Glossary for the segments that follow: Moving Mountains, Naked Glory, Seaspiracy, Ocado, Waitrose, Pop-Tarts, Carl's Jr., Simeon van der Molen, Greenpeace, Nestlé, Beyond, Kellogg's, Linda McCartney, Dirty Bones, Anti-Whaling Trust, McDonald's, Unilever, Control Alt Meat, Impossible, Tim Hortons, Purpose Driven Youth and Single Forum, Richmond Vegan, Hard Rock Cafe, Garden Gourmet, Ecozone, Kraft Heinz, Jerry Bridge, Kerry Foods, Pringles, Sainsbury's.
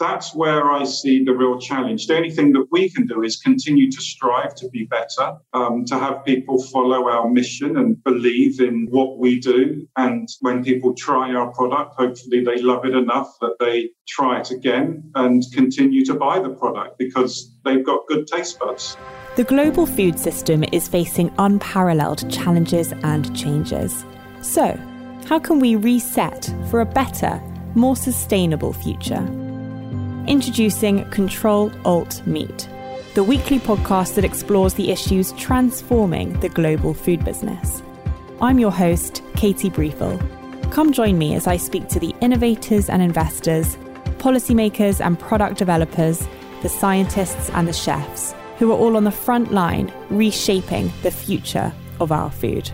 that's where I see the real challenge. The only thing that we can do is continue to strive to be better, to have people follow our mission and believe in what we do. And when people try our product, hopefully they love it enough that they try it again and continue to buy the product because they've got good taste buds. The global food system is facing unparalleled challenges and changes. So, how can we reset for a better, more sustainable future? Introducing Control Alt Meat, the weekly podcast that explores the issues transforming the global food business. I'm your host, Katie Briefel. Come join me as I speak to the innovators and investors, policymakers and product developers, the scientists and the chefs, who are all on the front line reshaping the future of our food.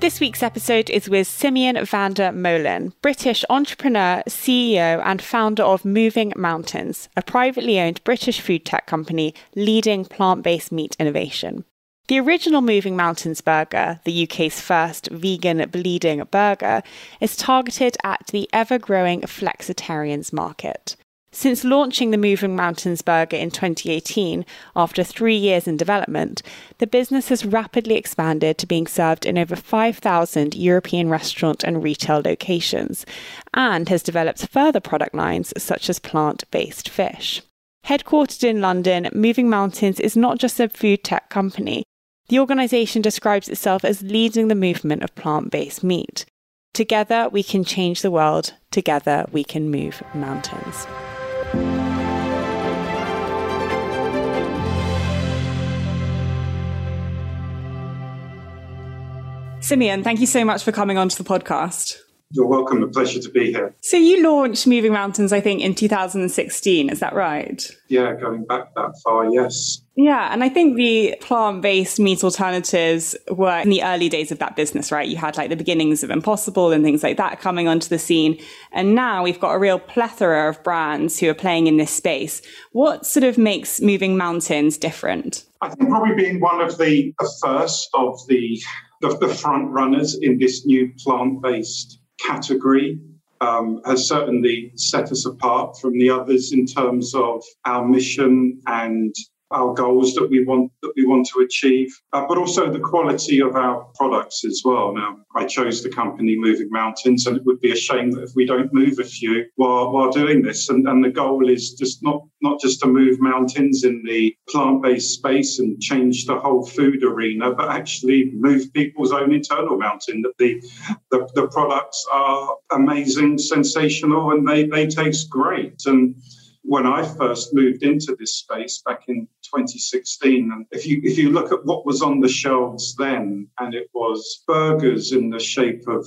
This week's episode is with Simeon van der Molen, British entrepreneur, CEO and founder of Moving Mountains, a privately owned British food tech company leading plant-based meat innovation. The original Moving Mountains burger, the UK's first vegan bleeding burger, is targeted at the ever-growing flexitarians market. Since launching the Moving Mountains burger in 2018, after 3 years in development, the business has rapidly expanded to being served in over 5,000 European restaurant and retail locations, and has developed further product lines such as plant-based fish. Headquartered in London, Moving Mountains is not just a food tech company. The organisation describes itself as leading the movement of plant-based meat. Together we can change the world. Together we can move mountains. Simeon, thank you so much for coming onto the podcast. You're welcome. A pleasure to be here. So you launched Moving Mountains, I think, in 2016. Is that right? Yeah, going back that far, yes. Yeah, and I think the plant-based meat alternatives were in the early days of that business, right? You had like the beginnings of Impossible and things like that coming onto the scene. And now we've got a real plethora of brands who are playing in this space. What sort of makes Moving Mountains different? I think probably being one of the first of the front runners in this new plant-based category has certainly set us apart from the others in terms of our mission and our goals that we want to achieve, but also the quality of our products as well. Now, I chose the company Moving Mountains, and it would be a shame that if we don't move a few while doing this. And the goal is just not just to move mountains in the plant-based space and change the whole food arena, but actually move people's own internal mountain. That the products are amazing, sensational, and they taste great. And when I first moved into this space back in 2016, and if you look at what was on the shelves then, and it was burgers in the shape of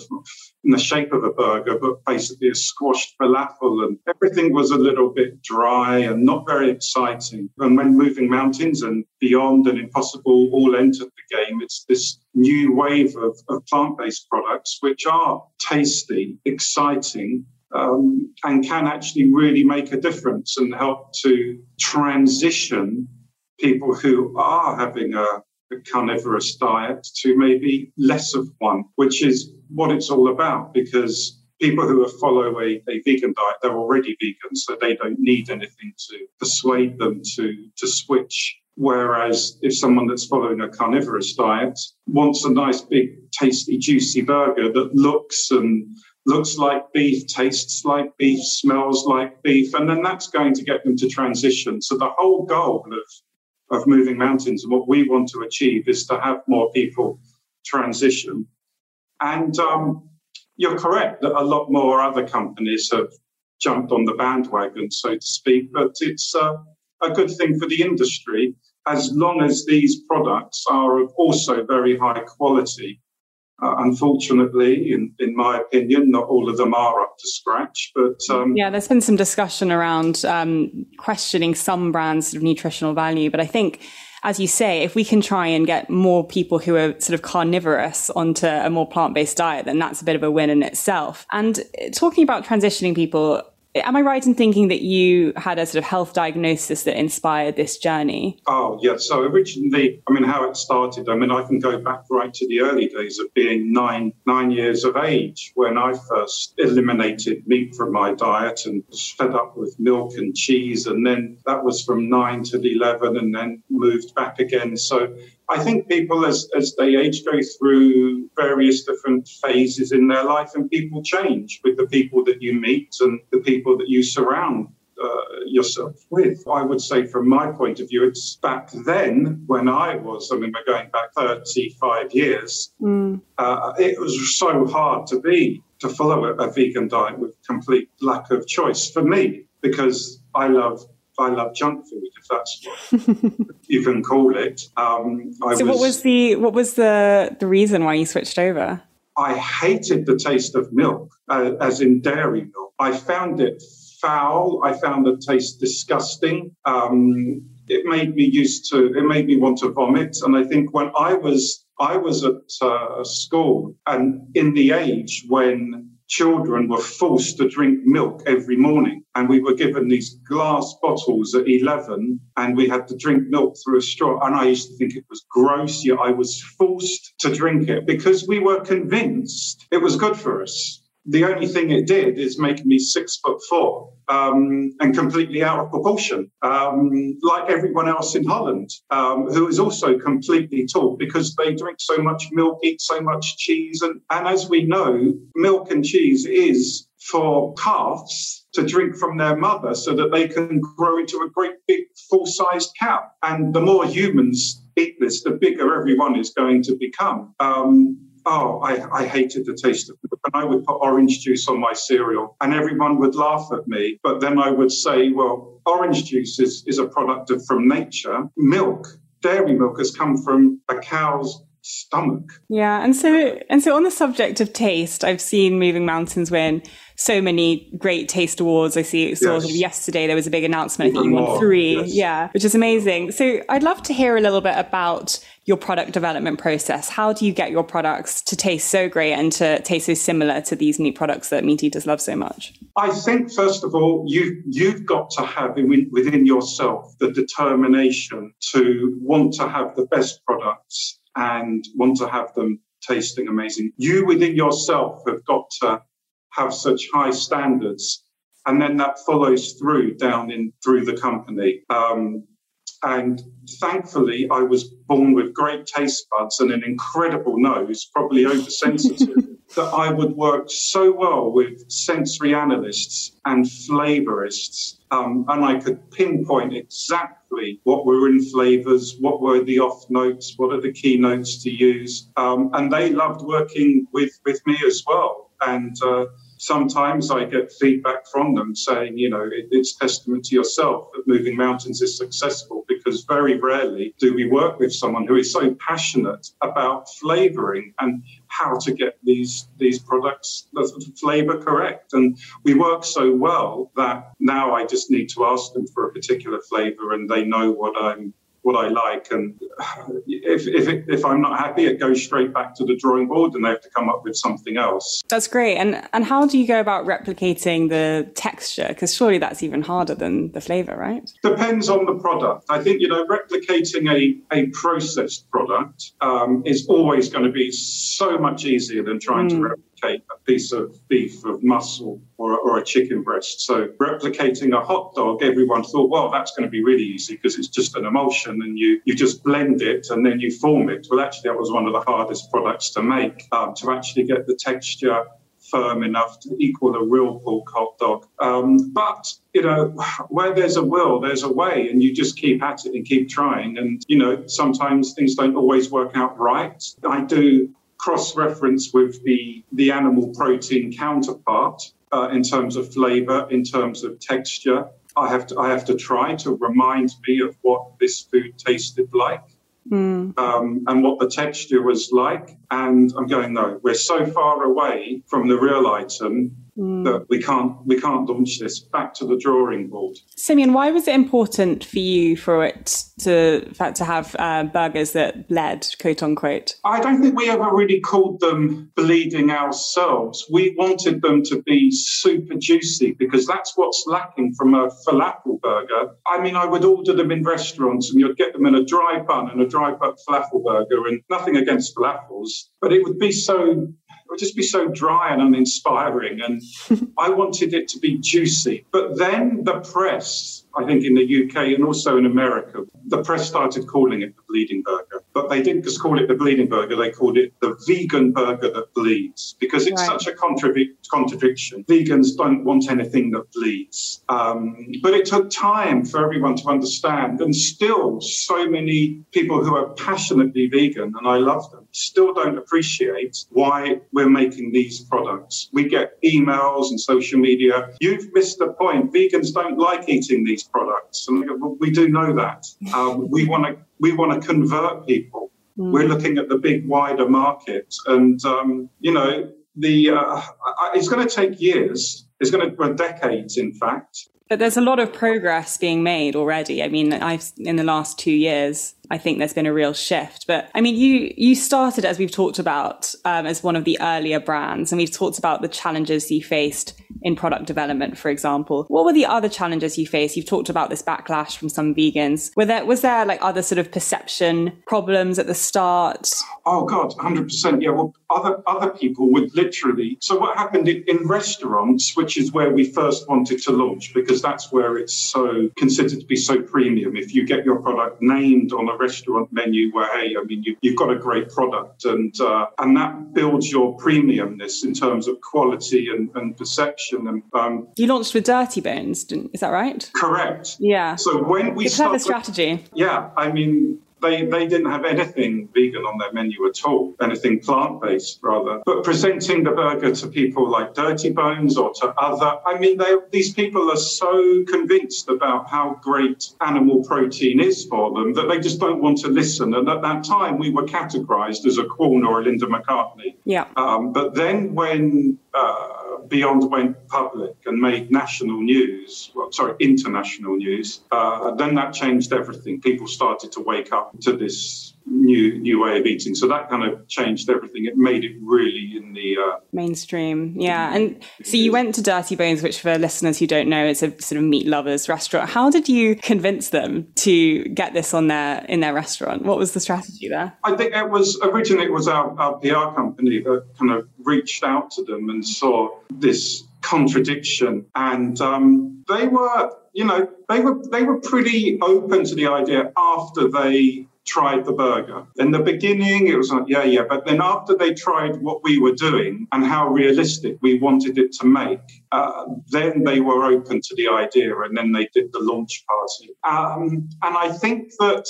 a burger, but basically a squashed falafel, and everything was a little bit dry and not very exciting. And when Moving Mountains and Beyond and Impossible all entered the game, it's this new wave of plant-based products which are tasty, exciting, and can actually really make a difference and help to transition people who are having a carnivorous diet to maybe less of one, which is what it's all about, because people who follow a vegan diet, they're already vegan, so they don't need anything to persuade them to switch. Whereas if someone that's following a carnivorous diet wants a nice, big, tasty, juicy burger that looks like beef, tastes like beef, smells like beef, and then that's going to get them to transition. So the whole goal of Moving Mountains and what we want to achieve is to have more people transition. And you're correct that a lot more other companies have jumped on the bandwagon, so to speak, but it's a good thing for the industry as long as these products are of also very high quality. Unfortunately, in my opinion, not all of them are up to scratch. But yeah, there's been some discussion around questioning some brands of nutritional value. But I think, as you say, if we can try and get more people who are sort of carnivorous onto a more plant-based diet, then that's a bit of a win in itself. And talking about transitioning people, Am I right in thinking that you had a sort of health diagnosis that inspired this journey? Oh, yeah. So originally, I mean, how it started, I mean, I can go back right to the early days of being nine years of age when I first eliminated meat from my diet and was fed up with milk and cheese. And then that was from 9 to 11 and then moved back again. So I think people, as they age, go through various different phases in their life, and people change with the people that you meet and the people that you surround yourself with. I would say from my point of view, it's back then when I was, I mean, we're going back 35 years, it was so hard to follow a vegan diet with complete lack of choice for me, because I love junk food, if that's what you can call it. What was the reason why you switched over? I hated the taste of milk, as in dairy milk. I found it foul. I found the taste disgusting. It made me want to vomit. And I think when I was at school, and in the age when children were forced to drink milk every morning, and we were given these glass bottles at 11 and we had to drink milk through a straw, and I used to think it was gross, yet I was forced to drink it because we were convinced it was good for us. The only thing it did is make me 6'4", and completely out of proportion, like everyone else in Holland, who is also completely tall because they drink so much milk, eat so much cheese. And as we know, milk and cheese is for calves to drink from their mother so that they can grow into a great big full-sized cow. And the more humans eat this, the bigger everyone is going to become. I hated the taste of milk, and I would put orange juice on my cereal and everyone would laugh at me. But then I would say, well, orange juice is a product from nature. Milk, dairy milk, has come from a cow's stomach. Yeah. And so on the subject of taste, I've seen Moving Mountains win so many great taste awards. I see yesterday there was a big announcement. I think you won 3. Yes. Yeah, which is amazing. So I'd love to hear a little bit about your product development process. How do you get your products to taste so great and to taste so similar to these meat products that meat eaters love so much? I think, first of all, you've got to have within yourself the determination to want to have the best products and want to have them tasting amazing. You within yourself have got to have such high standards, and then that follows through through the company. And thankfully, I was born with great taste buds and an incredible nose, probably oversensitive, that I would work so well with sensory analysts and flavorists, and I could pinpoint exactly what were in flavors, what were the off notes, what are the key notes to use, and they loved working with me as well. And sometimes I get feedback from them saying, you know, it's testament to yourself that Moving Mountains is successful, because very rarely do we work with someone who is so passionate about flavoring and how to get these products, the flavor correct. And we work so well that now I just need to ask them for a particular flavor and they know what I like. And if I'm not happy, it goes straight back to the drawing board and they have to come up with something else. That's great. And how do you go about replicating the texture? Because surely that's even harder than the flavor, right? Depends on the product. I think, you know, replicating a processed product is always going to be so much easier than trying to replicate a piece of beef, of muscle, or a chicken breast. So replicating a hot dog, everyone thought, well, that's going to be really easy because it's just an emulsion and you just blend it and then you form it. Well, actually, that was one of the hardest products to make, to actually get the texture firm enough to equal a real pork hot dog. But, you know, where there's a will, there's a way, and you just keep at it and keep trying. And, you know, sometimes things don't always work out right. I do cross-reference with the animal protein counterpart, in terms of flavour, in terms of texture. I have to try to remind me of what this food tasted like, and what the texture was like. And I'm going, no, we're so far away from the real item that we can't launch this. Back to the drawing board. Simeon, why was it important for you to have burgers that bled, quote unquote? I don't think we ever really called them bleeding ourselves. We wanted them to be super juicy because that's what's lacking from a falafel burger. I mean, I would order them in restaurants and you'd get them in a dry bun and a dry bun falafel burger, and nothing against falafels, but it would be so... it would just be so dry and uninspiring, and I wanted it to be juicy. But then the press, I think in the UK and also in America, the press started calling it the bleeding burger. But they didn't just call it the bleeding burger, they called it the vegan burger that bleeds, because it's such a contradiction. Vegans don't want anything that bleeds. But it took time for everyone to understand, and still so many people who are passionately vegan, and I love them, still don't appreciate why we're making these products. We get emails and social media, "You've missed the point, vegans don't like eating these products." And we go, "Well, we do know that." We want to convert people. We're looking at the big wider market, and it's going to take years. It's going to take decades, in fact. But there's a lot of progress being made already. I mean, in the last 2 years, I think there's been a real shift. But I mean, you started, as we've talked about, as one of the earlier brands, and we've talked about the challenges you faced in product development, for example. What were the other challenges you faced? You've talked about this backlash from some vegans. Was there like other sort of perception problems at the start? Oh God, 100%. Yeah. Well, other people would literally. So what happened in restaurants, which is where we first wanted to launch, because that's where it's so considered to be so premium. If you get your product named on a restaurant menu, where, hey, I mean, you've got a great product, and that builds your premiumness in terms of quality and perception. And you launched with Dirty Bones, is that right? Correct. Yeah. So when we started, it's a clever strategy. Yeah, I mean, They didn't have anything vegan on their menu at all, anything plant-based rather. But presenting the burger to people like Dirty Bones or to other, I mean, these people are so convinced about how great animal protein is for them that they just don't want to listen. And at that time, we were categorised as a Quorn or a Linda McCartney. Yeah. But then when Beyond went public and made international news, then that changed everything. People started to wake up to this new way of eating. So that kind of changed everything. It made it really in the... mainstream, yeah. And so you went to Dirty Bones, which for listeners who don't know, it's a sort of meat lovers restaurant. How did you convince them to get this in their restaurant? What was the strategy there? I think it was our PR company that kind of reached out to them and saw this contradiction, and they were pretty open to the idea after they tried the burger. In the beginning, it was like, yeah. But then after they tried what we were doing and how realistic we wanted it to make, then they were open to the idea, and then they did the launch party. And I think that...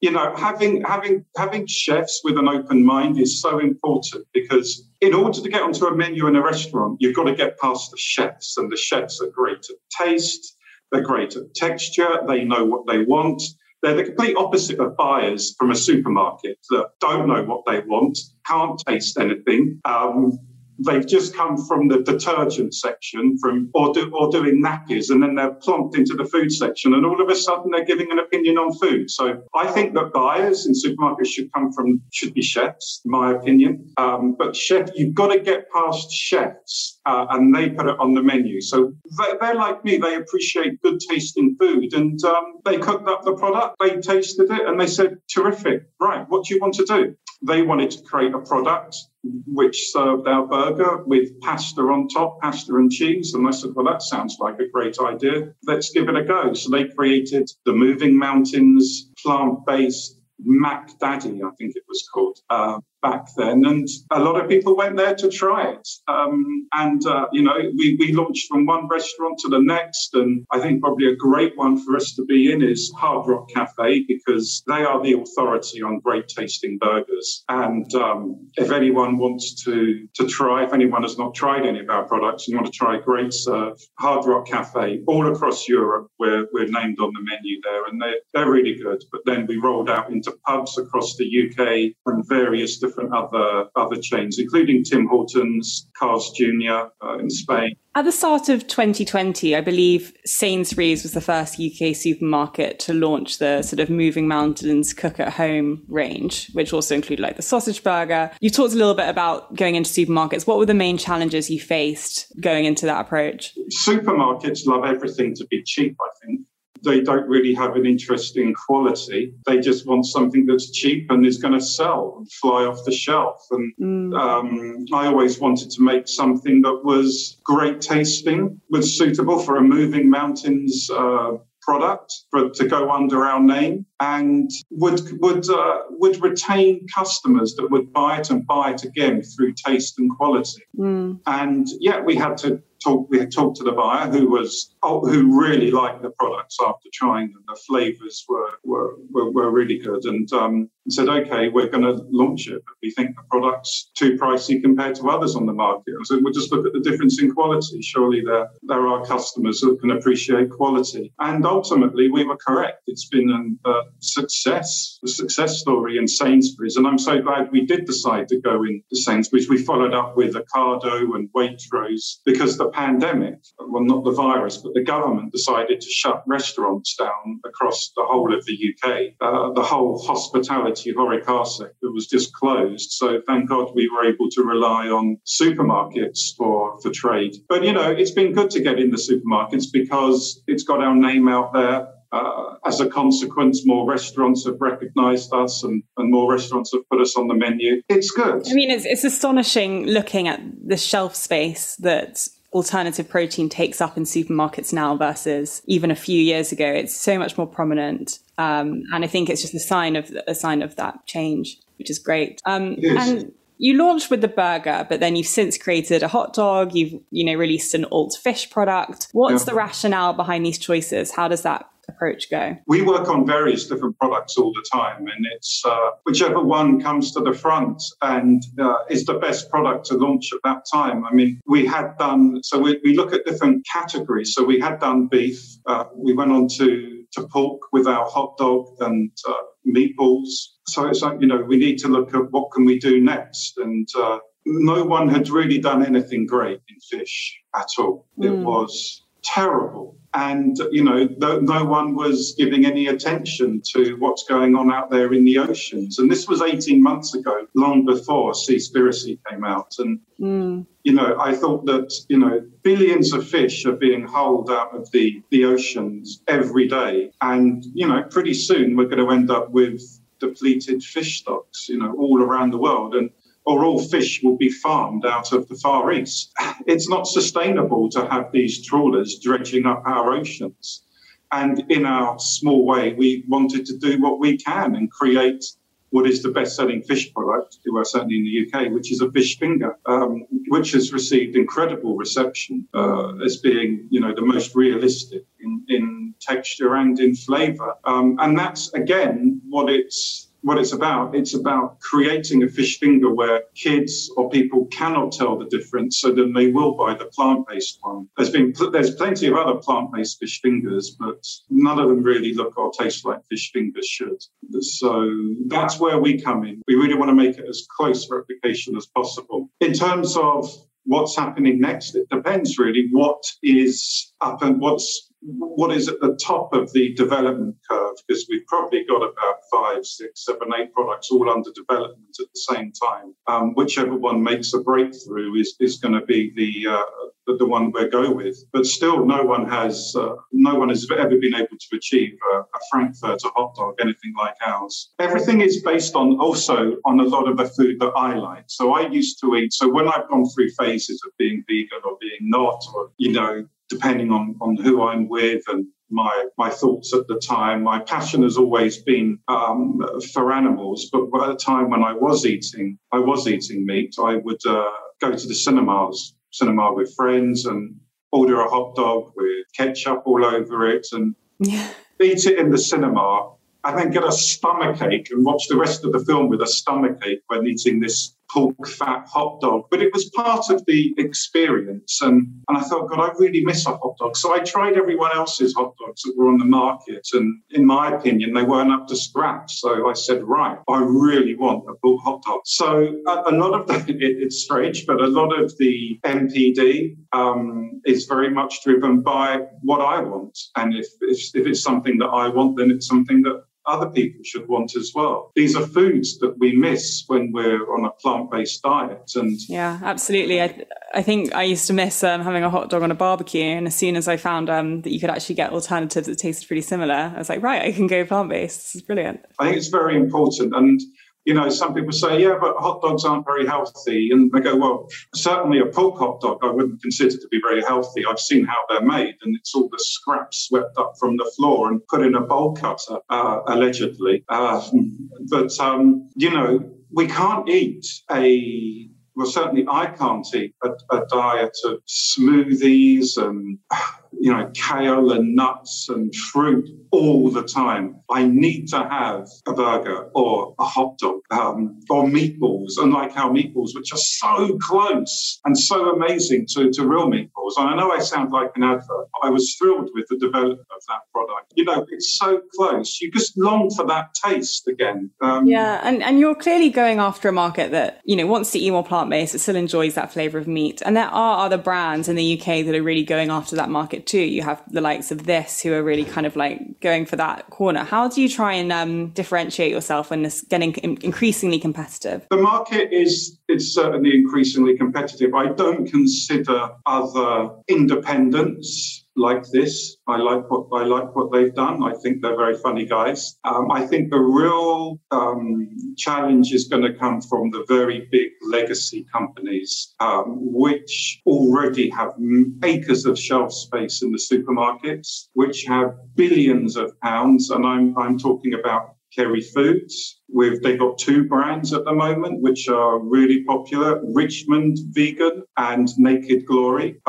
you know, having chefs with an open mind is so important, because in order to get onto a menu in a restaurant, you've got to get past the chefs, and the chefs are great at taste, they're great at texture, they know what they want. They're the complete opposite of buyers from a supermarket that don't know what they want, can't taste anything. They've just come from the detergent section doing nappies, and then they're plonked into the food section, and all of a sudden they're giving an opinion on food. So I think that buyers in supermarkets should be chefs, in my opinion. But you've got to get past chefs, and they put it on the menu. So they're like me, they appreciate good tasting food, and they cooked up the product, they tasted it, and they said, "Terrific, right, what do you want to do?" They wanted to create a product which served our burger with pasta on top, pasta and cheese. And I said, "Well, that sounds like a great idea. Let's give it a go." So they created the Moving Mountains plant-based Mac Daddy, I think it was called, back then. And a lot of people went there to try it. We launched from one restaurant to the next. And I think probably a great one for us to be in is Hard Rock Cafe, because they are the authority on great tasting burgers. And if anyone wants to try, if anyone has not tried any of our products and you want to try great serve, Hard Rock Cafe, all across Europe, we're named on the menu there. And they're really good. But then we rolled out into pubs across the UK and various different different other chains, including Tim Hortons, Carl's Jr. In Spain. At the start of 2020, I believe Sainsbury's was the first UK supermarket to launch the sort of Moving Mountains cook at home range, which also included like the sausage burger. You talked a little bit about going into supermarkets. What were the main challenges you faced going into that approach? Supermarkets love everything to be cheap, I think. They don't really have an interest in quality. They just want something that's cheap and is going to sell and fly off the shelf. And I always wanted to make something that was great tasting, was suitable for a Moving Mountains product, to go under our name, and would retain customers that would buy it again through taste and quality. And yet we had to talk to the buyer who really liked the products after trying them. The flavours were really good, and said, okay, we're going to launch it, but we think the product's too pricey compared to others on the market. So we'll just look at the difference in quality. Surely there are customers who can appreciate quality. And ultimately, we were correct. It's been a success story in Sainsbury's, and I'm so glad we did decide to go into Sainsbury's. We followed up with Ocado and Waitrose, because the pandemic, well, not the virus, but the government decided to shut restaurants down across the whole of the UK. The whole hospitality HoReCa sector was just closed. So thank God we were able to rely on supermarkets for trade. But, you know, it's been good to get in the supermarkets because it's got our name out there. As a consequence, more restaurants have recognised us and more restaurants have put us on the menu. It's good. I mean, it's astonishing looking at the shelf space that alternative protein takes up in supermarkets now versus even a few years ago. It's so much more prominent. And I think it's just a sign of that change, which is great. And you launched with the burger, but then you've since created a hot dog. You've, released an alt fish product. What's the rationale behind these choices? How does that approach go? We work on various different products all the time, and it's whichever one comes to the front and is the best product to launch at that time. I mean, we look at different categories. So we had done beef. We went on to pork with our hot dog and meatballs. So it's like, we need to look at what can we do next. And no one had really done anything great in fish at all. It was terrible. And, no one was giving any attention to what's going on out there in the oceans. And this was 18 months ago, long before Seaspiracy came out. And, I thought that, billions of fish are being hauled out of the oceans every day. And, pretty soon we're going to end up with depleted fish stocks, all around the world. And all fish will be farmed out of the Far East. It's not sustainable to have these trawlers dredging up our oceans. And in our small way, we wanted to do what we can and create what is the best-selling fish product, certainly in the UK, which is a fish finger, which has received incredible reception as being, the most realistic in texture and in flavour. And that's, again, what it's about. It's about creating a fish finger where kids or people cannot tell the difference, so then they will buy the plant-based one. There's plenty of other plant-based fish fingers, but none of them really look or taste like fish fingers should. So that's where we come in. We really want to make it as close replication as possible. In terms of what's happening next, it depends really what is up and what is at the top of the development curve, because we've probably got about 5, 6, 7, 8 products all under development at the same time. Whichever one makes a breakthrough is going to be the one we'll go with. But still, no one has ever been able to achieve a Frankfurter hot dog, anything like ours. Everything is based on a lot of the food that I like. So I used to eat. So when I've gone through phases of being vegan or being not, or depending on who I'm with and my thoughts at the time. My passion has always been for animals, but at the time when I was eating meat, I would go to the cinema with friends and order a hot dog with ketchup all over it and eat it in the cinema, and then get a stomachache and watch the rest of the film with a stomachache when eating this pork fat hot dog, but it was part of the experience. And I thought, God, I really miss a hot dog. So I tried everyone else's hot dogs that were on the market. And in my opinion, they weren't up to scratch. So I said, right, I really want a pork hot dog. So a lot of that, it's strange, but a lot of the MPD is very much driven by what I want. And if it's something that I want, then it's something that other people should want as well. These are foods that we miss when we're on a plant-based diet. And yeah, absolutely. I think I used to miss having a hot dog on a barbecue. And as soon as I found that you could actually get alternatives that tasted pretty similar, I was like, right, I can go plant-based. This is brilliant. I think it's very important. And you know, some people say, yeah, but hot dogs aren't very healthy. And they go, well, certainly a pork hot dog I wouldn't consider to be very healthy. I've seen how they're made, and it's all the scraps swept up from the floor and put in a bowl cutter, allegedly. You know, we can't eat a... Well, certainly I can't eat a diet of smoothies and, you know, kale and nuts and fruit all the time. I need to have a burger or a hot dog or meatballs, unlike our meatballs, which are so close and so amazing to real meatballs. And I know I sound like an advert, but I was thrilled with the development of that product. You know, it's so close. You just long for that taste again. Yeah, and you're clearly going after a market that, you know, wants to eat more plant based, but still enjoys that flavour of meat. And there are other brands in the UK that are really going after that market too. You have the likes of This, who are really kind of like going for that corner. How do you try and differentiate yourself when it's getting increasingly competitive? The market is certainly increasingly competitive. I don't consider other independents like this. I like what they've done. I think they're very funny guys. I think the real challenge is going to come from the very big legacy companies, which already have acres of shelf space in the supermarkets, which have billions of pounds. And I'm talking about Kerry Foods. They've got two brands at the moment, which are really popular, Richmond Vegan and Naked Glory,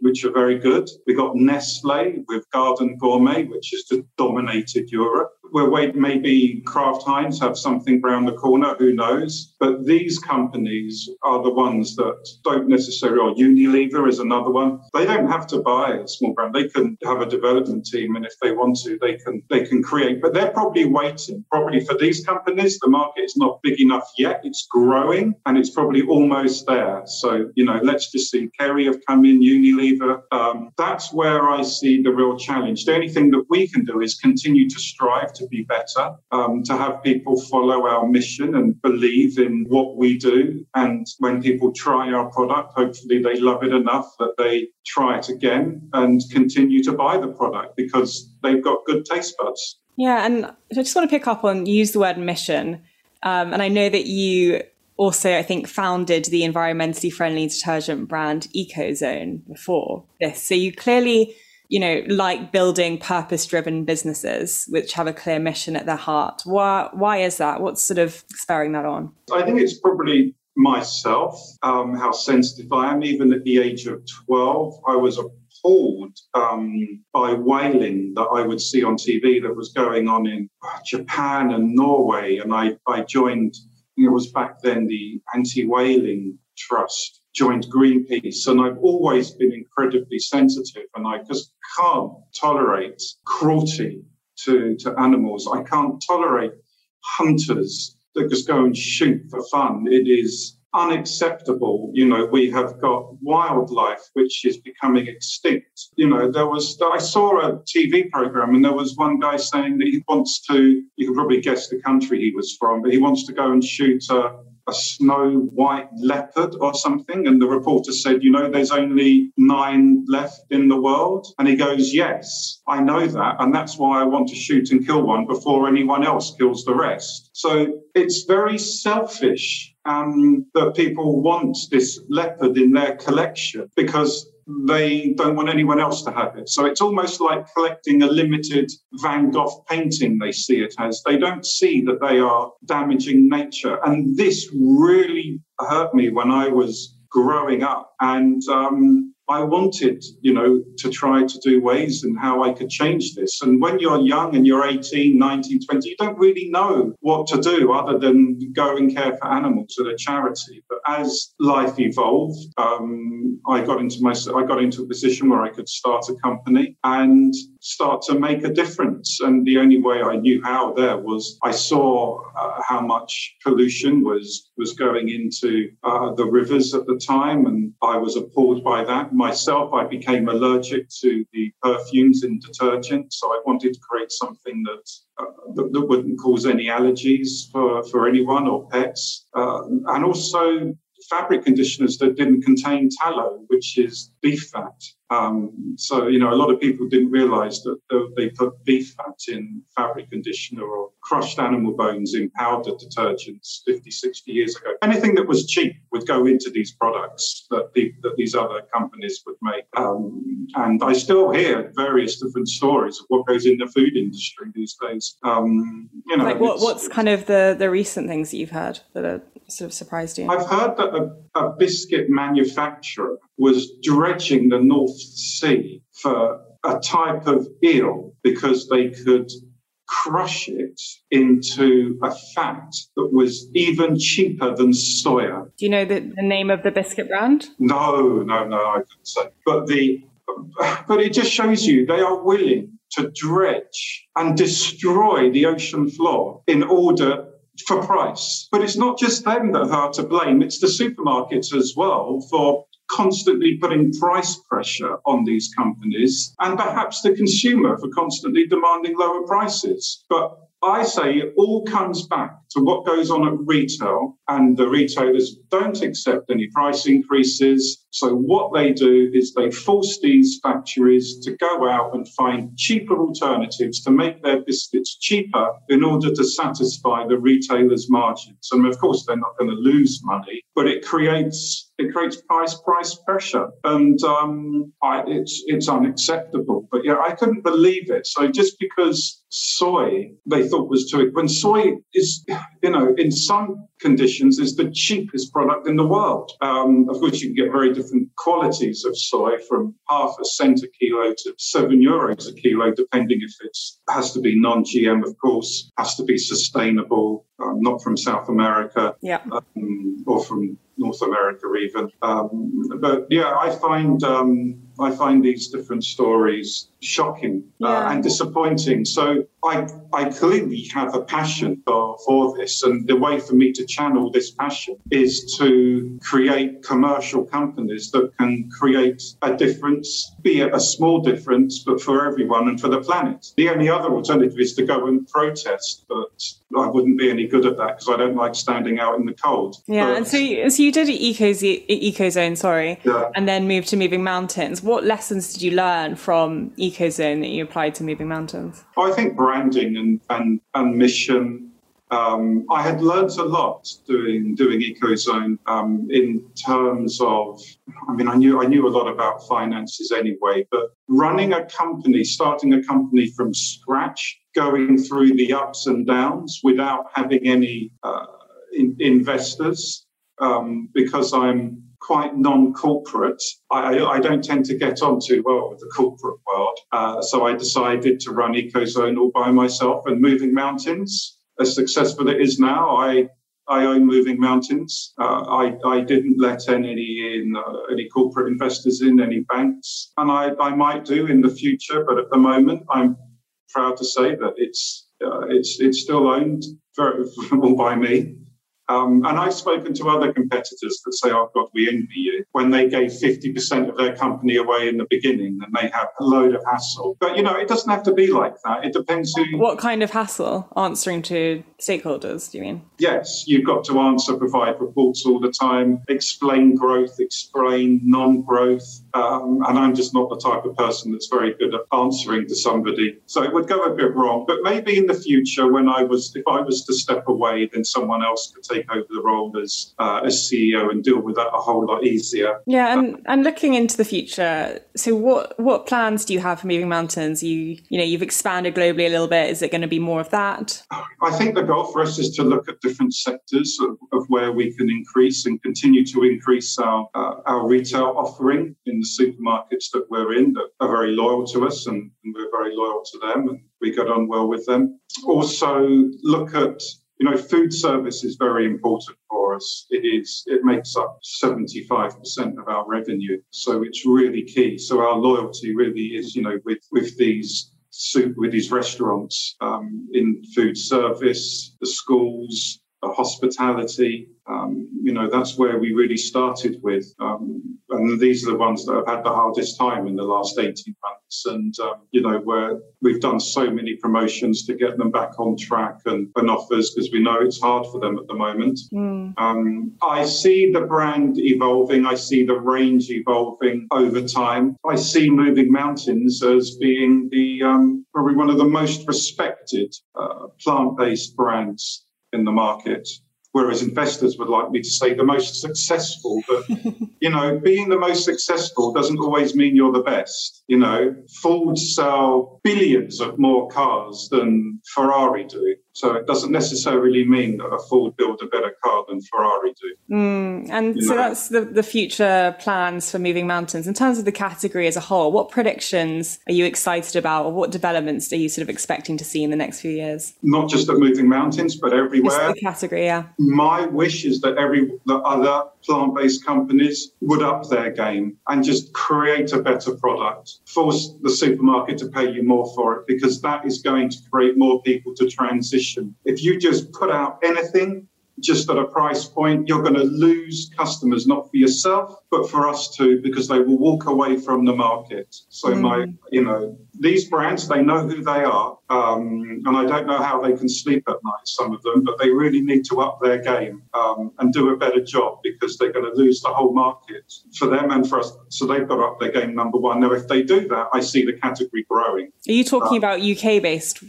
which are very good. We've got Nestlé with Garden Gourmet, which has just dominated Europe. We'll wait, maybe Kraft Heinz have something round the corner, who knows? But these companies are the ones that don't necessarily, or Unilever is another one. They don't have to buy a small brand. They can have a development team, and if they want to, they can create. But they're probably waiting, probably for these companies. The market is not big enough yet. It's growing, and it's probably almost there. So, you know, let's just see. Kerry have come in, Unilever. That's where I see the real challenge. The only thing that we can do is continue to strive to be better, to have people follow our mission and believe in what we do. And when people try our product, hopefully they love it enough that they try it again and continue to buy the product because they've got good taste buds. Yeah, and I just want to pick up on, you used the word mission. And I know that you also, I think, founded the environmentally friendly detergent brand Ecozone before this. So you clearly, you know, like building purpose-driven businesses which have a clear mission at their heart. Why is that? What's sort of spurring that on? I think it's probably myself, how sensitive I am. Even at the age of 12, I was appalled by whaling that I would see on TV that was going on in Japan and Norway. And I joined, it was back then the Anti-Whaling Trust, joined Greenpeace. And I've always been incredibly sensitive, and I just can't tolerate cruelty to animals. I can't tolerate hunters that just go and shoot for fun. It is unacceptable. You know, we have got wildlife which is becoming extinct. You know, I saw a TV program, and there was one guy saying that he wants to, you can probably guess the country he was from, but he wants to go and shoot a snow white leopard or something. And the reporter said, you know, there's only 9 left in the world. And he goes, yes, I know that. And that's why I want to shoot and kill one before anyone else kills the rest. So it's very selfish that people want this leopard in their collection because they don't want anyone else to have it. So it's almost like collecting a limited Van Gogh painting, they see it as. They don't see that they are damaging nature. And this really hurt me when I was growing up. And I wanted, you know, to try to do ways and how I could change this. And when you're young and you're 18, 19, 20, you don't really know what to do other than go and care for animals at a charity. But as life evolved, I got into a position where I could start a company and start to make a difference. And the only way I knew how there was I saw how much pollution was going into the rivers at the time, and I was appalled by that. Myself, I became allergic to the perfumes in detergent, so I wanted to create something that wouldn't cause any allergies for anyone or pets. And also fabric conditioners that didn't contain tallow, which is beef fat. So, you know, a lot of people didn't realise that they put beef fat in fabric conditioner or crushed animal bones in powdered detergents 50, 60 years ago. Anything that was cheap would go into these products that these other companies would make. And I still hear various different stories of what goes in the food industry these days. You know, like what's kind of the recent things that you've heard that are sort of surprised you? I've heard that a biscuit manufacturer was dredging the North Sea for a type of eel because they could crush it into a fat that was even cheaper than soya. Do you know the name of the biscuit brand? No, I couldn't say. But it just shows you they are willing to dredge and destroy the ocean floor in order for price. But it's not just them that are to blame, it's the supermarkets as well for constantly putting price pressure on these companies, and perhaps the consumer for constantly demanding lower prices. But I say it all comes back to what goes on at retail, and the retailers don't accept any price increases. So what they do is they force these factories to go out and find cheaper alternatives to make their biscuits cheaper in order to satisfy the retailers' margins. And of course, they're not going to lose money, but it creates price pressure, and it's unacceptable. But yeah, I couldn't believe it. So just because soy they thought was too, when soy is, you know, in some conditions is the cheapest product in the world. Of course, you can get very different qualities of soy from half a cent a kilo to €7 a kilo, depending if it has to be non-GM, of course, has to be sustainable, not from South America, yeah, or from North America even. But yeah, I find these different stories shocking and disappointing. So I clearly have a passion for this. And the way for me to channel this passion is to create commercial companies that can create a difference, be it a small difference, but for everyone and for the planet. The only other alternative is to go and protest, but I wouldn't be any good at that because I don't like standing out in the cold. Yeah, but, and so you did Ecozone, and then moved to Moving Mountains. What lessons did you learn from Ecozone that you applied to Moving Mountains? I think branding and mission. I had learned a lot doing Ecozone in terms of, I mean, I knew a lot about finances anyway, but running a company, starting a company from scratch, going through the ups and downs without having any investors, because I'm quite non-corporate. I don't tend to get on too well with the corporate world. So I decided to run Ecozone all by myself, and Moving Mountains, as successful it is now, I own Moving Mountains. I didn't let any corporate investors in, any banks, and I might do in the future, but at the moment, I'm proud to say that it's still owned all by me. And I've spoken to other competitors that say, "Oh God, we envy you," when they gave 50% of their company away in the beginning, and they have a load of hassle. But you know, it doesn't have to be like that. It depends who. What kind of hassle? Answering to stakeholders, do you mean? Yes, you've got to answer, provide reports all the time, explain growth, explain non-growth. And I'm just not the type of person that's very good at answering to somebody, so it would go a bit wrong. But maybe in the future, if I was to step away, then someone else could take over the role as CEO and deal with that a whole lot easier. Yeah, and looking into the future, so what plans do you have for Moving Mountains? You've expanded globally a little bit. Is it going to be more of that? I think the goal for us is to look at different sectors of where we can increase and continue to increase our retail offering in the supermarkets that we're in that are very loyal to us, and we're very loyal to them, and we get on well with them. Also look at, you know, food service is very important for us. It makes up 75% of our revenue. So it's really key. So our loyalty really is, you know, with these restaurants in food service, the schools, the hospitality, you know, that's where we really started with. And these are the ones that have had the hardest time in the last 18 months. And, you know, where we've done so many promotions to get them back on track and offers, because we know it's hard for them at the moment. Mm. I see the brand evolving. I see the range evolving over time. I see Moving Mountains as being the probably one of the most respected plant-based brands in the market, whereas investors would like me to say the most successful. But, you know, being the most successful doesn't always mean you're the best. You know, Ford sell billions of more cars than Ferrari do. So it doesn't necessarily mean that a Ford build a better car than Ferrari do. Mm, and you so know? That's the future plans for Moving Mountains. In terms of the category as a whole, what predictions are you excited about, or what developments are you sort of expecting to see in the next few years? Not just at Moving Mountains, but everywhere. Just the category, yeah. My wish is that the other plant-based companies would up their game and just create a better product. Force the supermarket to pay you more for it, because that is going to create more people to transition. If you just put out anything just at a price point, you're going to lose customers, not for yourself, but for us too, because they will walk away from the market. So these brands, they know who they are. And I don't know how they can sleep at night, some of them, but they really need to up their game and do a better job, because they're going to lose the whole market for them and for us. So they've got to up their game, number one. Now, if they do that, I see the category growing. Are you talking about UK-based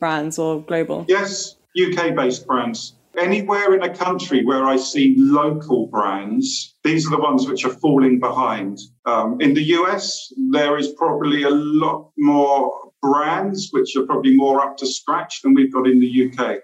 brands or global? Yes, UK-based brands. Anywhere in a country where I see local brands, these are the ones which are falling behind. In the US, there is probably a lot more brands which are probably more up to scratch than we've got in the UK.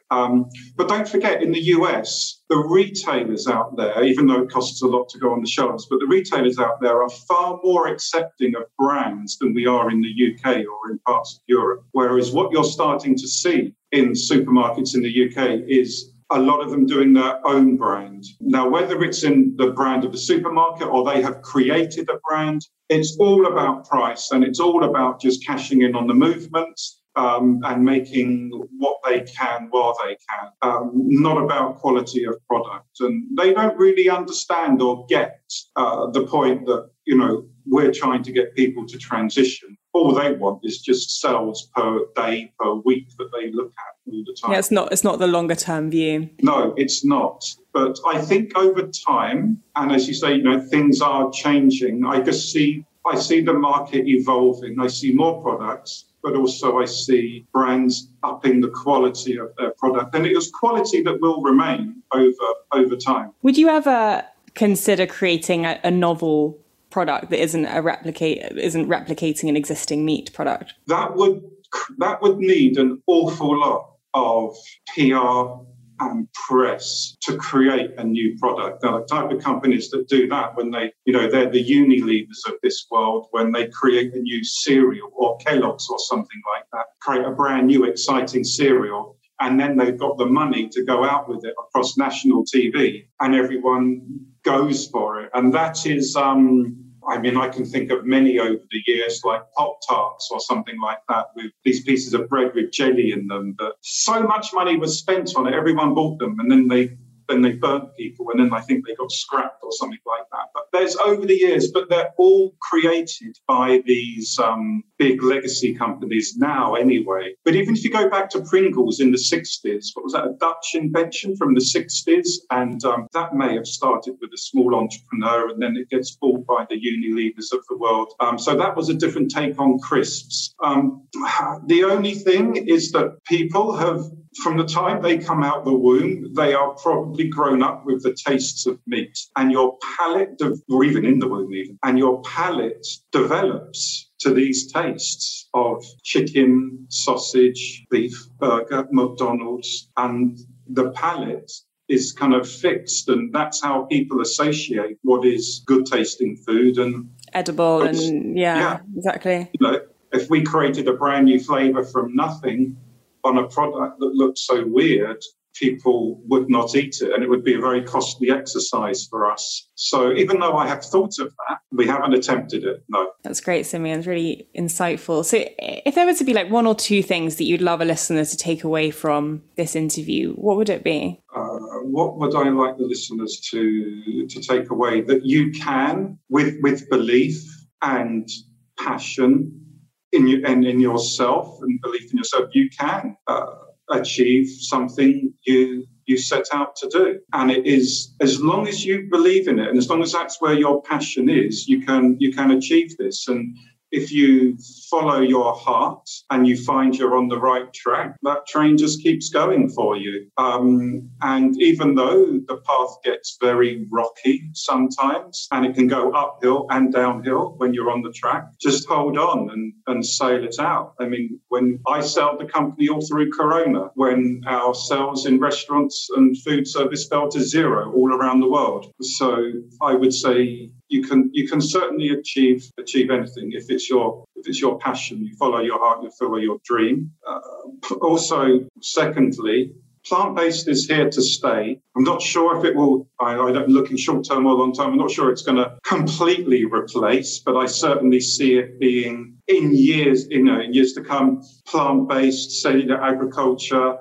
But don't forget, in the US, the retailers out there, even though it costs a lot to go on the shelves, but the retailers out there are far more accepting of brands than we are in the UK or in parts of Europe. Whereas what you're starting to see in supermarkets in the UK is a lot of them doing their own brand. Now, whether it's in the brand of the supermarket or they have created a brand, it's all about price, and it's all about just cashing in on the movement and making what they can while they can, not about quality of product. And they don't really understand or get the point that, you know, we're trying to get people to transition. All they want is just sales per day, per week that they look at all the time. Yeah, it's not the longer term view. No, it's not. But I think over time, and as you say, you know, things are changing. I see the market evolving. I see more products, but also I see brands upping the quality of their product. And it is quality that will remain over time. Would you ever consider creating a novel product that isn't replicating an existing meat product? That would need an awful lot of PR and press to create a new product. Now, the type of companies that do that, when they, you know, they're the Unilevers of this world, when they create a new cereal, or Kellogg's or something like that, create a brand new exciting cereal, and then they've got the money to go out with it across national TV, and everyone goes for it. And that is, I mean, I can think of many over the years, like Pop-Tarts or something like that, with these pieces of bread with jelly in them. But so much money was spent on it, everyone bought them, and then they burnt people, and then I think they got scrapped or something like that. But there's over the years, but they're all created by these big legacy companies now anyway. But even if you go back to Pringles in the 60s, what was that, a Dutch invention from the 60s? And that may have started with a small entrepreneur, and then it gets bought by the Unilevers of the world. So that was a different take on crisps. The only thing is that people have, from the time they come out the womb, they are probably grown up with the tastes of meat, and your palate, or even in the womb even, and your palate develops to these tastes of chicken, sausage, beef, burger, McDonald's, and the palate is kind of fixed, and that's how people associate what is good-tasting food and edible. And yeah, exactly. You know, if we created a brand new flavour from nothing on a product that looked so weird, people would not eat it, and it would be a very costly exercise for us. So even though I have thought of that, we haven't attempted it, no. That's great, Simeon. It's really insightful. So if there were to be like one or two things that you'd love a listener to take away from this interview, what would it be? What would I like the listeners to take away? That you can, with belief and passion in you and in yourself and belief in yourself, you can achieve something you set out to do. And it is, as long as you believe in it and as long as that's where your passion is, you can achieve this. And if you follow your heart and you find you're on the right track, that train just keeps going for you. And even though the path gets very rocky sometimes, and it can go uphill and downhill when you're on the track, just hold on and sail it out. I mean, when I sailed the company all through Corona, when our sales in restaurants and food service fell to zero all around the world. So I would say, You can certainly achieve anything if it's your passion. You follow your heart, you follow your dream. Also, secondly, plant-based is here to stay. I'm not sure if it will. I don't look in short term or long term. I'm not sure it's going to completely replace, but I certainly see it being in years to come, plant-based, cellular agriculture,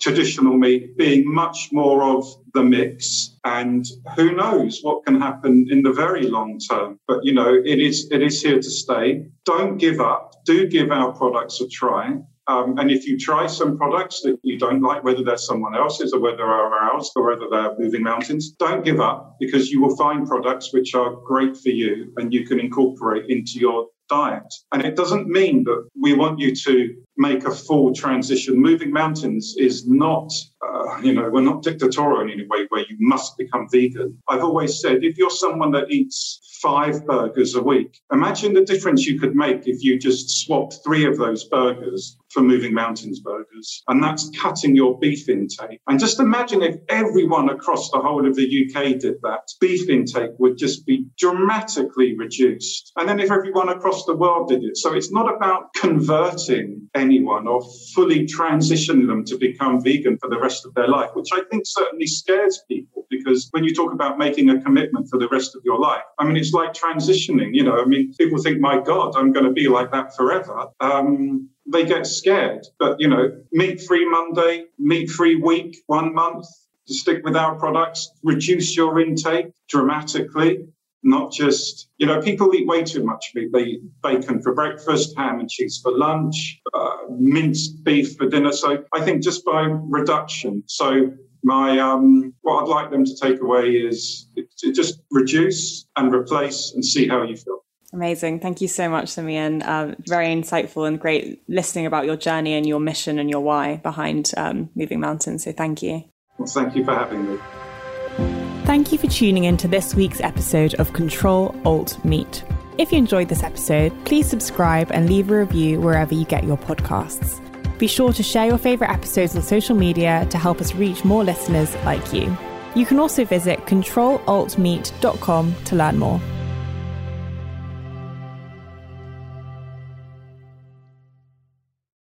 traditional meat being much more of the mix. And who knows what can happen in the very long term. But, you know, it is here to stay. Don't give up. Do give our products a try. And if you try some products that you don't like, whether they're someone else's or whether they're ours or whether they're Moving Mountains, don't give up, because you will find products which are great for you and you can incorporate into your diet. And it doesn't mean that we want you to make a full transition. Moving Mountains is not, we're not dictatorial in any way where you must become vegan. I've always said, if you're someone that eats 5 burgers a week, imagine the difference you could make if you just swapped 3 of those burgers for Moving Mountains burgers. And that's cutting your beef intake. And just imagine if everyone across the whole of the UK did that. Beef intake would just be dramatically reduced. And then if everyone across the world did it. So it's not about converting anyone or fully transitioning them to become vegan for the rest of their life, which I think certainly scares people, because when you talk about making a commitment for the rest of your life, I mean, it's like transitioning, you know. I mean, people think, my God, I'm going to be like that forever. They get scared. But, you know, meat-free Monday, meat-free week, 1 month, to stick with our products, reduce your intake dramatically. Not just, you know, people eat way too much meat. They eat bacon for breakfast, ham and cheese for lunch, minced beef for dinner. So I think just by reduction. So my what I'd like them to take away is to just reduce and replace and see how you feel. Amazing. Thank you so much, Simeon. Very insightful and great listening about your journey and your mission and your why behind Moving Mountains. So thank you. Well, thank you for having me. Thank you for tuning in to this week's episode of Control Alt Meat. If you enjoyed this episode, please subscribe and leave a review wherever you get your podcasts. Be sure to share your favourite episodes on social media to help us reach more listeners like you. You can also visit controlaltmeat.com to learn more.